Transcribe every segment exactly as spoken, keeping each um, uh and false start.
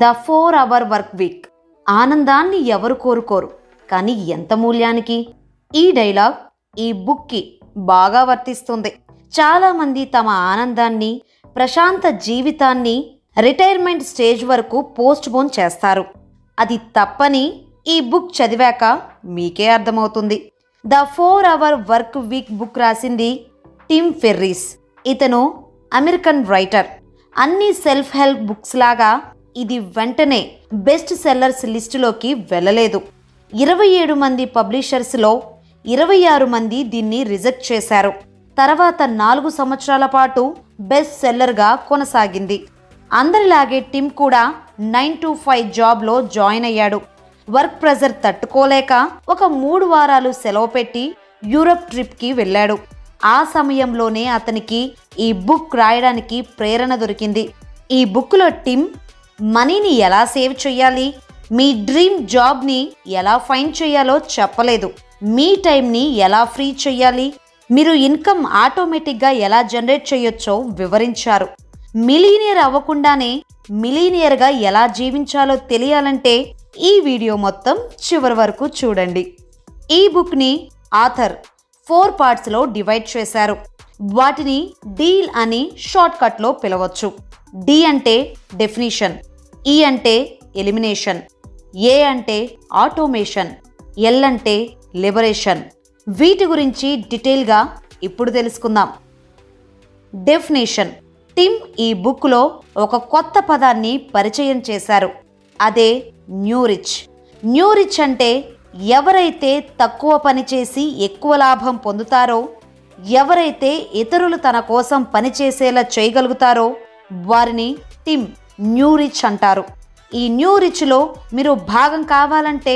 The four hour work week. ఆనందాన్ని ఎవరు కోరుకోరు, కానీ ఎంత మూల్యానికి? ఈ డైలాగ్ ఈ బుక్కి బాగా వర్తిస్తుంది. చాలామంది తమ ఆనందాన్ని, ప్రశాంత జీవితాన్ని రిటైర్మెంట్ స్టేజ్ వరకు పోస్ట్ పోన్ చేస్తారు. అది తప్పని ఈ బుక్ చదివాక మీకే అర్థమవుతుంది. The four hour work week book రాసింది టిమ్ ఫెర్రీస్. ఇతను అమెరికన్ రైటర్. అన్ని సెల్ఫ్ హెల్ప్ బుక్స్ లాగా ఇది వెంటనే బెస్ట్ సెల్లర్స్ లిస్టులోకి వెళ్ళలేదు. ఇరవై ఏడు మంది పబ్లిషర్స్లో ఇరవై ఆరు మంది దీన్ని రిజెక్ట్ చేశారు. తర్వాత నాలుగు సంవత్సరాల పాటు బెస్ట్ సెల్లర్గా కొనసాగింది. అందరిలాగే టిమ్ కూడా నైన్ టు ఫైవ్ జాబ్లో జాయిన్ అయ్యాడు. వర్క్ ప్రెజర్ తట్టుకోలేక ఒక మూడు వారాలు సెలవు పెట్టి యూరప్ ట్రిప్కి వెళ్ళాడు. ఆ సమయంలోనే అతనికి ఈ బుక్ రాయడానికి ప్రేరణ దొరికింది. ఈ బుక్లో టిమ్ మనీని ఎలా సేవ్ చేయాలి, మీ డ్రీమ్ జాబ్ని ఎలా ఫైండ్ చేయాలో చెప్పలేదు. మీ టైంని ఎలా ఫ్రీ చేయాలి, మీరు ఇన్కమ్ ఆటోమేటిక్గా ఎలా జనరేట్ చేయొచ్చో వివరించారు. మిలీనియర్ అవ్వకుండానే మిలీనియర్గా ఎలా జీవించాలో తెలియాలంటే ఈ వీడియో మొత్తం చివరి వరకు చూడండి. ఈ బుక్ని ఆథర్ ఫోర్ పార్ట్స్లో డివైడ్ చేశారు. వాటిని డీల్ అని షార్ట్కట్లో పిలవచ్చు. డి అంటే డెఫినిషన్, ఈ అంటే ఎలిమినేషన్, ఏ అంటే ఆటోమేషన్, ఎల్ అంటే లిబరేషన్. వీటి గురించి డీటెయిల్గా ఇప్పుడు తెలుసుకుందాం. డెఫినేషన్. టిమ్ ఈ బుక్లో ఒక కొత్త పదాన్ని పరిచయం చేశారు, అదే న్యూ రిచ్. న్యూ రిచ్ అంటే ఎవరైతే తక్కువ పనిచేసి ఎక్కువ లాభం పొందుతారో, ఎవరైతే ఇతరులు తన కోసం పనిచేసేలా చేయగలుగుతారో వారిని టిమ్ న్యూ రిచ్ అంటారు. ఈ న్యూ రిచ్లో మీరు భాగం కావాలంటే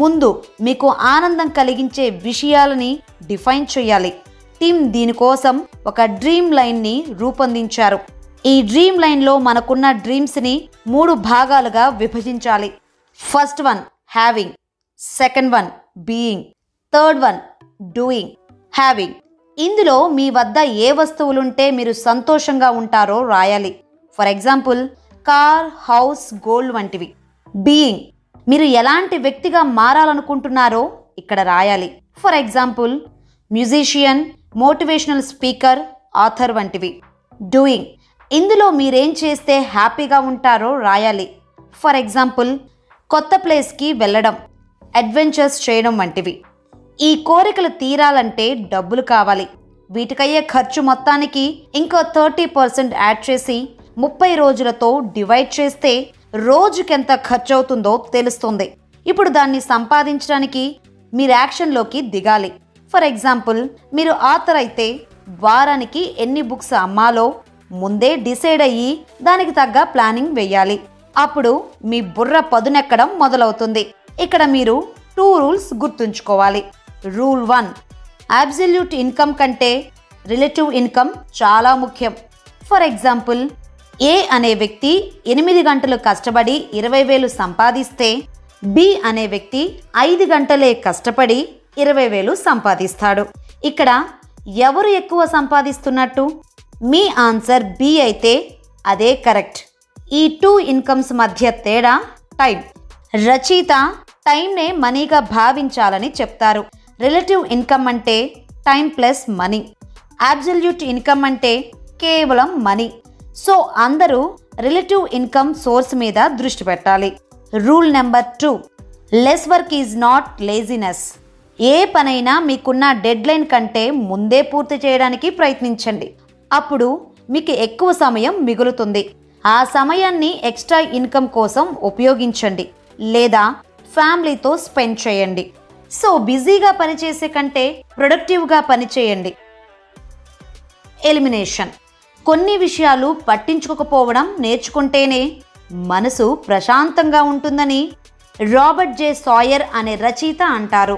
ముందు మీకు ఆనందం కలిగించే విషయాలని డిఫైన్ చేయాలి. టిమ్ దీనికోసం ఒక డ్రీమ్ లైన్ని రూపొందించారు. ఈ డ్రీమ్ లైన్లో మనకున్న డ్రీమ్స్ని మూడు భాగాలుగా విభజించాలి. First one having, second one being, third one doing. Having, ఇందులో మీ వద్ద ఏ వస్తువులుంటే మీరు సంతోషంగా ఉంటారో రాయాలి. For example car, house, gold వంటివి. బీయింగ్, మీరు ఎలాంటి వ్యక్తిగా మారాలనుకుంటున్నారో ఇక్కడ రాయాలి. For example musician, motivational speaker, author వంటివి. డూయింగ్, ఇందులో మీరేం చేస్తే హ్యాపీగా ఉంటారో రాయాలి. ఫర్ ఎగ్జాంపుల్ కొత్త ప్లేస్కి వెళ్ళడం, అడ్వెంచర్స్ చేయడం వంటివి. ఈ కోరికలు తీరాలంటే డబ్బులు కావాలి. వీటికయ్యే ఖర్చు మొత్తానికి ఇంకో థర్టీ పర్సెంట్ యాడ్ చేసి ముప్పై రోజులతో డివైడ్ చేస్తే రోజుకెంత ఖర్చు అవుతుందో తెలుస్తుంది. ఇప్పుడు దాన్ని సంపాదించడానికి మీరు యాక్షన్లోకి దిగాలి. ఫర్ ఎగ్జాంపుల్ మీరు ఆథర్ అయితే వారానికి ఎన్ని బుక్స్ అమ్మాలో ముందే డిసైడ్ అయ్యి దానికి తగ్గ ప్లానింగ్ వేయాలి. అప్పుడు మీ బుర్ర పదునెక్కడం మొదలవుతుంది. ఇక్కడ మీరు టూ రూల్స్ గుర్తుంచుకోవాలి. రూల్ వన్, అబ్సల్యూట్ ఇన్కమ్ కంటే రిలేటివ్ ఇన్కమ్ చాలా ముఖ్యం. ఫర్ ఎగ్జాంపుల్ ఏ అనే వ్యక్తి ఎనిమిది గంటలు కష్టపడి ఇరవై వేలు సంపాదిస్తే, బి అనే వ్యక్తి ఐదు గంటలే కష్టపడి ఇరవై వేలు సంపాదిస్తాడు. ఇక్కడ ఎవరు ఎక్కువ సంపాదిస్తున్నట్టు? మీ ఆన్సర్ బి అయితే అదే కరెక్ట్. ఈ టూ ఇన్కమ్స్ మధ్య తేడా టైం. రచయిత టైంనే మనీగా భావించాలని చెప్తారు. రిలేటివ్ ఇన్కమ్ అంటే time plus money, absolute income అంటే కేవలం మనీ. సో అందరూ రిలేటివ్ ఇన్కమ్ సోర్స్ మీద దృష్టి పెట్టాలి. Rule number two, less work is not laziness. ఏ పనైనా మీకున్న డెడ్లైన్ కంటే ముందే పూర్తి చేయడానికి ప్రయత్నించండి. అప్పుడు మీకు ఎక్కువ సమయం మిగులుతుంది. ఆ సమయాన్ని ఎక్స్ట్రా ఇన్కమ్ కోసం ఉపయోగించండి లేదా ఫ్యామిలీతో స్పెండ్ చేయండి. సో బిజీగా పనిచేసే కంటే ప్రొడక్టివ్గా పనిచేయండి. ఎలిమినేషన్. కొన్ని విషయాలు పట్టించుకోకపోవడం నేర్చుకుంటేనే మనసు ప్రశాంతంగా ఉంటుందని రాబర్ట్ జే సాయర్ అనే రచయిత అంటారు.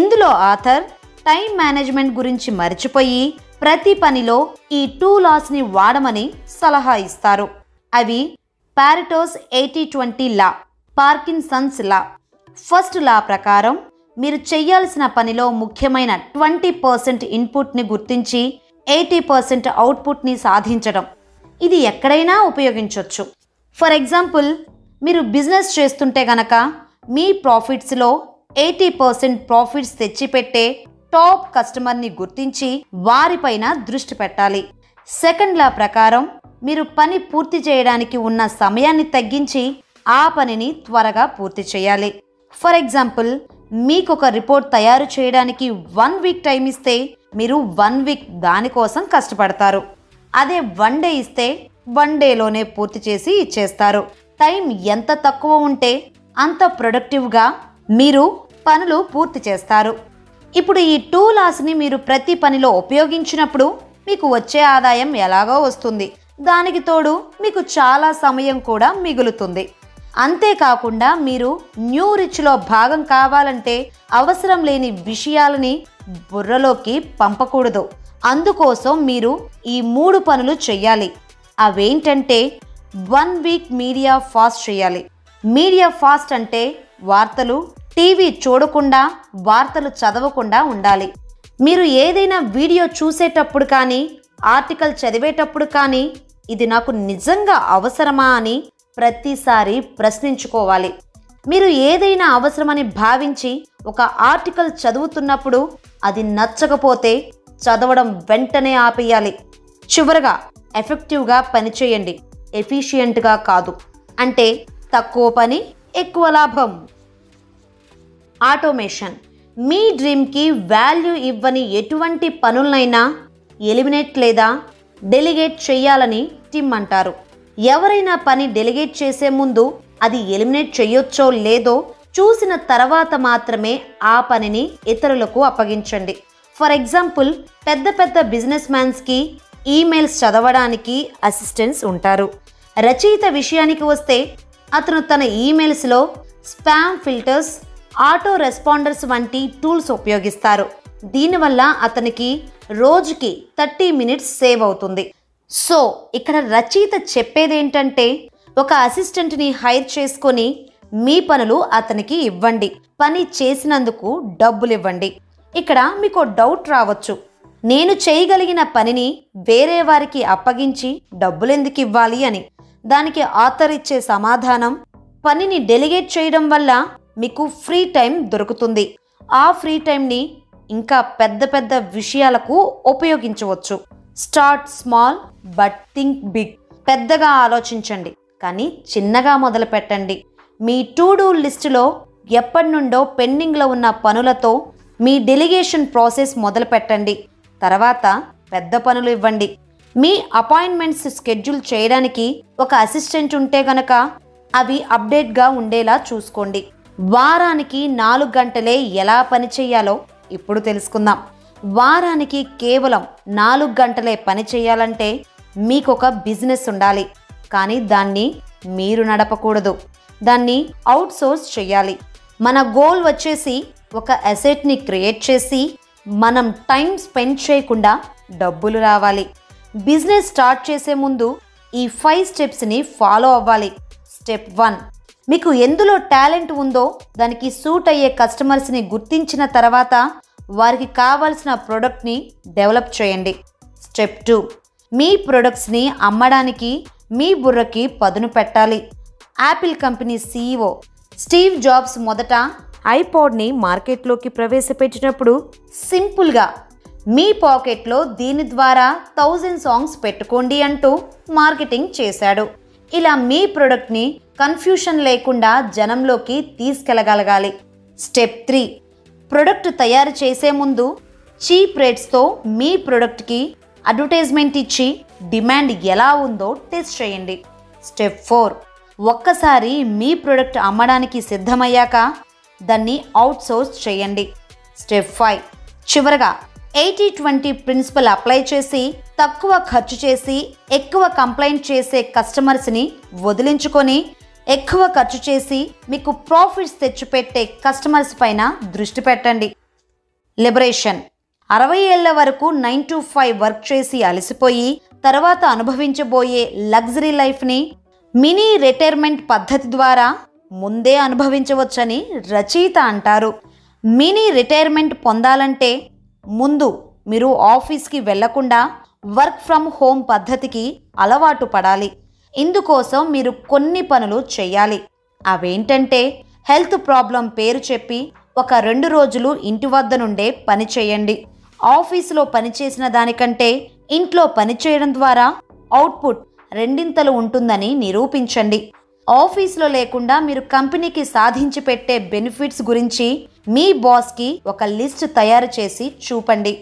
ఇందులో ఆథర్ టైం మేనేజ్మెంట్ గురించి మర్చిపోయి ప్రతి పనిలో ఈ టూ లాస్ని వాడమని సలహా ఇస్తారు. అవి Pareto's eighty twenty law, Parkinson's law. First law ప్రకారం మీరు చేయాల్సిన పనిలో ముఖ్యమైన ట్వంటీ పర్సెంట్ ఇన్పుట్ని గుర్తించి ఎయిటీ పర్సెంట్ అవుట్పుట్ని సాధించడం. ఇది ఎక్కడైనా ఉపయోగించవచ్చు. ఫర్ ఎగ్జాంపుల్ మీరు బిజినెస్ చేస్తుంటే గనక మీ ప్రాఫిట్స్లో ఎయిటీ పర్సెంట్ ప్రాఫిట్స్ తెచ్చిపెట్టే టాప్ కస్టమర్ని గుర్తించి వారిపైన దృష్టి పెట్టాలి. సెకండ్ లా ప్రకారం మీరు పని పూర్తి చేయడానికి ఉన్న సమయాన్ని తగ్గించి ఆ పనిని త్వరగా పూర్తి చేయాలి. ఫర్ ఎగ్జాంపుల్, మీకు ఒక రిపోర్ట్ తయారు చేయడానికి వన్ వీక్ టైం ఇస్తే మీరు వన్ వీక్ దానికోసం కష్టపడతారు. అదే వన్ డే ఇస్తే వన్ డేలోనే పూర్తి చేసి ఇచ్చేస్తారు. టైం ఎంత తక్కువ ఉంటే అంత ప్రొడక్టివ్గా మీరు పనులు పూర్తి చేస్తారు. ఇప్పుడు ఈ టూ లాస్ని మీరు ప్రతి పనిలో ఉపయోగించినప్పుడు మీకు వచ్చే ఆదాయం ఎలాగో వస్తుంది. దానికి తోడు మీకు చాలా సమయం కూడా మిగులుతుంది. అంతేకాకుండా మీరు న్యూ రిచ్లో భాగం కావాలంటే అవసరం లేని విషయాలని బుర్రలోకి పంపకూడదు. అందుకోసం మీరు ఈ మూడు పనులు చేయాలి. అవేంటంటే, వన్ వీక్ మీడియా ఫాస్ట్ చేయాలి. మీడియా ఫాస్ట్ అంటే వార్తలు, టీవీ చూడకుండా, వార్తలు చదవకుండా ఉండాలి. మీరు ఏదైనా వీడియో చూసేటప్పుడు కానీ, ఆర్టికల్ చదివేటప్పుడు కానీ, ఇది నాకు నిజంగా అవసరమా అని ప్రతిసారి ప్రశ్నించుకోవాలి. మీరు ఏదైనా అవసరమని భావించి ఒక ఆర్టికల్ చదువుతున్నప్పుడు అది నచ్చకపోతే చదవడం వెంటనే ఆపేయాలి. చివరగా ఎఫెక్టివ్గా పనిచేయండి, ఎఫిషియెంట్గా కాదు. అంటే తక్కువ పని, ఎక్కువ లాభం. ఆటోమేషన్ మీ డ్రీమ్కి వాల్యూ ఇవ్వని ఎటువంటి పనులనైనా ఎలిమినేట్ లేదా డెలిగేట్ చేయాలని టిమ్ అంటారు. ఎవరైనా పని డెలిగేట్ చేసే ముందు అది ఎలిమినేట్ చేయొచ్చో లేదో చూసిన తర్వాత మాత్రమే ఆ పనిని ఇతరులకు అప్పగించండి. ఫర్ ఎగ్జాంపుల్, పెద్ద పెద్ద బిజినెస్ మ్యాన్స్కి ఈమెయిల్స్ చదవడానికి అసిస్టెంట్స్ ఉంటారు. రచయిత విషయానికి వస్తే అతను తన ఈమెయిల్స్లో స్పామ్ ఫిల్టర్స్, ఆటో రెస్పాండర్స్ వంటి టూల్స్ ఉపయోగిస్తారు. దీనివల్ల అతనికి రోజుకి థర్టీ మినిట్స్ సేవ్ అవుతుంది. సో ఇక్కడ రచయిత చెప్పేది ఏంటంటే, ఒక అసిస్టెంట్ని హైర్ చేసుకొని మీ పనులు అతనికి ఇవ్వండి, పని చేసినందుకు డబ్బులు ఇవ్వండి. ఇక్కడ మీకు డౌట్ రావచ్చు, నేను చేయగలిగిన పనిని వేరే వారికి అప్పగించి డబ్బులు ఎందుకు ఇవ్వాలి అని. దానికి ఆథర్ ఇచ్చే సమాధానం, పనిని డెలిగేట్ చేయడం వల్ల మీకు ఫ్రీ టైం దొరుకుతుంది. ఆ ఫ్రీ టైంని ఇంకా పెద్ద పెద్ద విషయాలకు ఉపయోగించవచ్చు. Start small but think big. పెద్దగా ఆలోచించండి కానీ చిన్నగా మొదలు పెట్టండి. మీ టు డూ లిస్టులో ఎప్పటి నుండో పెండింగ్లో ఉన్న పనులతో మీ డెలిగేషన్ ప్రాసెస్ మొదలు పెట్టండి. తర్వాత పెద్ద పనులు ఇవ్వండి. మీ అపాయింట్మెంట్స్ షెడ్యూల్ చేయడానికి ఒక అసిస్టెంట్ ఉంటే గనక అవి అప్డేట్గా ఉండేలా చూసుకోండి. వారానికి నాలుగు గంటలే ఎలా పని చేయాలో ఇప్పుడు తెలుసుకుందాం. వారానికి కేవలం నాలుగు గంటలే పని చేయాలంటే మీకు ఒక బిజినెస్ ఉండాలి, కానీ దాన్ని మీరు నడపకూడదు. దాన్ని అవుట్సోర్స్ చేయాలి. మన గోల్ వచ్చేసి ఒక అసెట్ని క్రియేట్ చేసి మనం టైం స్పెండ్ చేయకుండా డబ్బులు రావాలి. బిజినెస్ స్టార్ట్ చేసే ముందు ఈ ఫైవ్ స్టెప్స్ని ఫాలో అవ్వాలి. స్టెప్ వన్, మీకు ఎందులో టాలెంట్ ఉందో దానికి సూట్ అయ్యే కస్టమర్స్ని గుర్తించిన తర్వాత వారికి కావాల్సిన ప్రోడక్ట్ని డెవలప్ చేయండి. స్టెప్ టూ, మీ ప్రోడక్ట్స్ని అమ్మడానికి మీ బుర్రకి పదును పెట్టాలి. Apple company CEO Steve Jobs మొదట ఐపాడ్ని మార్కెట్లోకి ప్రవేశపెట్టినప్పుడు సింపుల్గా మీ పాకెట్లో దీని ద్వారా థౌజండ్ సాంగ్స్ పెట్టుకోండి అంటూ మార్కెటింగ్ చేశాడు. ఇలా మీ ప్రోడక్ట్ని కన్ఫ్యూషన్ లేకుండా జనంలోకి తీసుకెళ్ళగలగాలి. స్టెప్ త్రీ, ప్రోడక్ట్ తయారు చేసే ముందు చీప్ రేట్స్తో మీ ప్రోడక్ట్కి అడ్వర్టైజ్మెంట్ ఇచ్చి డిమాండ్ ఎలా ఉందో టెస్ట్ చేయండి. స్టెప్ ఫోర్, ఒక్కసారి మీ ప్రోడక్ట్ అమ్మడానికి సిద్ధమయ్యాక దాన్ని అవుట్సోర్స్ చేయండి. స్టెప్ ఫైవ్, చివరగా ఎయిటీ ట్వంటీ ప్రిన్సిపల్ అప్లై చేసి తక్కువ ఖర్చు చేసి ఎక్కువ కంప్లైంట్ చేసే కస్టమర్స్ని వదిలించుకొని ఎక్కువ ఖర్చు చేసి మీకు ప్రాఫిట్స్ తెచ్చిపెట్టే కస్టమర్స్ పైన దృష్టి పెట్టండి. లిబరేషన్, అరవై ఏళ్ల వరకు నైన్ టు ఫైవ్ వర్క్ చేసి అలసిపోయి తర్వాత అనుభవించబోయే లగ్జరీ లైఫ్ని మినీ రిటైర్మెంట్ పద్ధతి ద్వారా ముందే అనుభవించవచ్చని రచయిత అంటారు. మినీ రిటైర్మెంట్ పొందాలంటే ముందు మీరు ఆఫీస్కి వెళ్లకుండా వర్క్ ఫ్రమ్ హోమ్ పద్ధతికి అలవాటు పడాలి. ఇందుకోసం మీరు కొన్ని పనులు చేయాలి. అవేంటంటే, హెల్త్ ప్రాబ్లం పేరు చెప్పి ఒక రెండు రోజులు ఇంటి వద్ద నుండే పని చేయండి. ఆఫీసులో పనిచేసిన దానికంటే ఇంట్లో పనిచేయడం ద్వారా అవుట్పుట్ రెండింతలు ఉంటుందని నిరూపించండి. ఆఫీసులో లేకుండా మీరు కంపెనీకి సాధించి పెట్టే బెనిఫిట్స్ గురించి మీ బాస్కి ఒక లిస్ట్ తయారు చేసి చూపండి.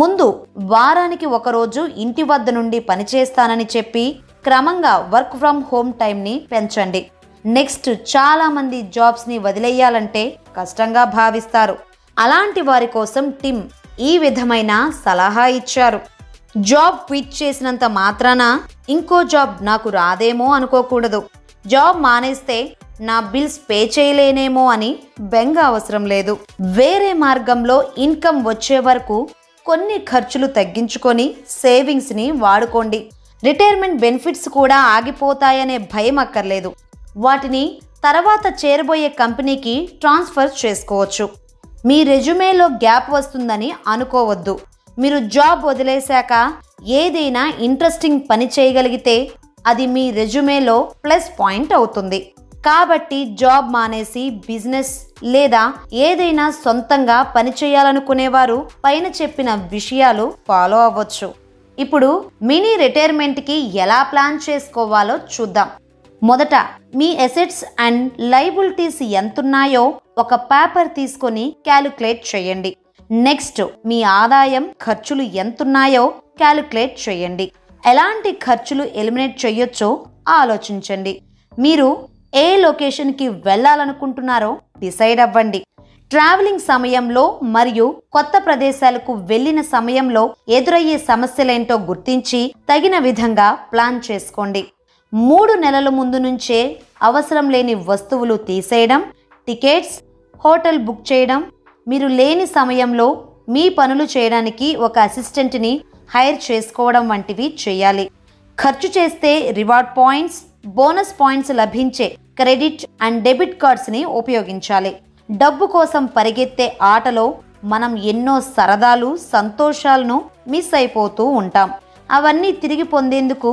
ముందు వారానికి ఒకరోజు ఇంటి వద్ద నుండి పనిచేస్తానని చెప్పి క్రమంగా వర్క్ ఫ్రమ్ హోమ్ టైంని పెంచండి. నెక్స్ట్, చాలామంది జాబ్స్ని వదిలేయాలంటే కష్టంగా భావిస్తారు. అలాంటి వారి కోసం టిమ్ ఈ విధమైన సలహా ఇచ్చారు. జాబ్ క్విట్ చేసినంత మాత్రాన ఇంకో జాబ్ నాకు రాదేమో అనుకోకూడదు. జాబ్ మానేస్తే నా బిల్స్ పే చేయలేనేమో అని బెంగ అవసరం లేదు. వేరే మార్గంలో ఇన్కమ్ వచ్చే వరకు కొన్ని ఖర్చులు తగ్గించుకొని సేవింగ్స్ని వాడుకోండి. రిటైర్మెంట్ బెనిఫిట్స్ కూడా ఆగిపోతాయనే భయం అక్కర్లేదు. వాటిని తర్వాత చేరబోయే కంపెనీకి ట్రాన్స్ఫర్ చేసుకోవచ్చు. మీ రెజ్యూమేలో గ్యాప్ వస్తుందని అనుకోవద్దు. మీరు జాబ్ వదిలేశాక ఏదైనా ఇంట్రెస్టింగ్ పని చేయగలిగితే అది మీ రెజ్యూమేలో ప్లస్ పాయింట్ అవుతుంది. కాబట్టి జాబ్ మానేసి బిజినెస్ లేదా ఏదైనా సొంతంగా పని చేయాలనుకునేవారు పైన చెప్పిన విషయాలు ఫాలో అవ్వచ్చు. ఇప్పుడు మినీ రిటైర్మెంట్కి ఎలా ప్లాన్ చేసుకోవాలో చూద్దాం. మొదట మీ అసెట్స్ అండ్ లయబిలిటీస్ ఎంతున్నాయో ఒక పేపర్ తీసుకొని క్యాలిక్యులేట్ చేయండి. నెక్స్ట్, మీ ఆదాయం ఖర్చులు ఎంతున్నాయో క్యాలిక్యులేట్ చేయండి. ఎలాంటి ఖర్చులు ఎలిమినేట్ చేయొచ్చో ఆలోచించండి. మీరు ఏ లొకేషన్కి వెళ్ళాలనుకుంటున్నారో డిసైడ్ అవ్వండి. ట్రావెలింగ్ సమయంలో మరియు కొత్త ప్రదేశాలకు వెళ్ళిన సమయంలో ఎదురయ్యే సమస్యలేంటో గుర్తించి తగిన విధంగా ప్లాన్ చేసుకోండి. మూడు నెలల ముందు నుంచే అవసరం లేని వస్తువులు తీసేయడం, టికెట్స్, హోటల్ బుక్ చేయడం, మీరు లేని సమయంలో మీ పనులు చేయడానికి ఒక అసిస్టెంట్ని హైర్ చేసుకోవడం వంటివి చేయాలి. ఖర్చు చేస్తే రివార్డ్ పాయింట్స్, బోనస్ పాయింట్స్ లభించే క్రెడిట్ అండ్ డెబిట్ కార్డ్స్ని ఉపయోగించాలి. డబ్బు కోసం పరిగెత్తే ఆటలో మనం ఎన్నో సరదాలు, సంతోషాలను మిస్ అయిపోతూ ఉంటాం. అవన్నీ తిరిగి పొందేందుకు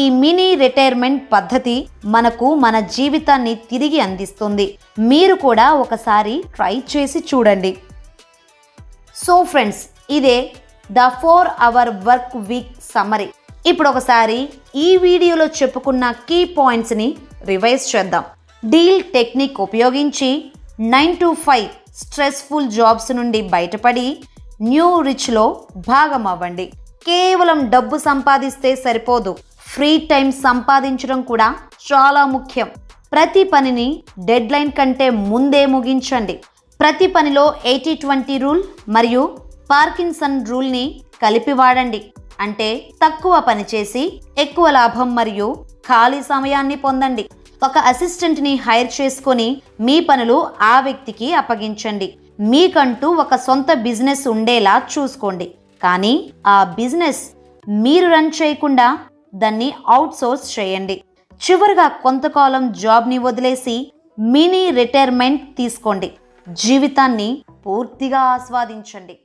ఈ మినీ రిటైర్మెంట్ పద్ధతి మనకు మన జీవితాన్ని తిరిగి అందిస్తుంది. మీరు కూడా ఒకసారి ట్రై చేసి చూడండి. సో ఫ్రెండ్స్, ఇదే the four hour work week summary. ఇప్పుడు ఒకసారి ఈ వీడియోలో చెప్పుకున్న కీ పాయింట్స్ని రివైజ్ చేద్దాం. డీల్ టెక్నిక్ ఉపయోగించి nine to five stressful jobs నుండి బయటపడి న్యూ రిచ్లో భాగం అవ్వండి. కేవలం డబ్బు సంపాదిస్తే సరిపోదు, ఫ్రీ టైం సంపాదించడం కూడా చాలా ముఖ్యం. ప్రతి పనిని డెడ్ లైన్ కంటే ముందే ముగించండి. ప్రతి పనిలో ఎయిటీ ట్వంటీ రూల్ మరియు పార్కిన్సన్ రూల్ని కలిపి వాడండి. అంటే తక్కువ పని చేసి ఎక్కువ లాభం మరియు ఖాళీ సమయాన్ని పొందండి. ఒక అసిస్టెంట్ని హైర్ చేసుకొని మీ పనులు ఆ వ్యక్తికి అప్పగించండి. మీకంటూ ఒక సొంత బిజినెస్ ఉండేలా చూసుకోండి. కానీ ఆ బిజినెస్ మీరు రన్ చేయకుండా దాన్ని అవుట్సోర్స్ చేయండి. చివరిగా కొంతకాలం జాబ్ని వదిలేసి మినీ రిటైర్మెంట్ తీసుకోండి. జీవితాన్ని పూర్తిగా ఆస్వాదించండి.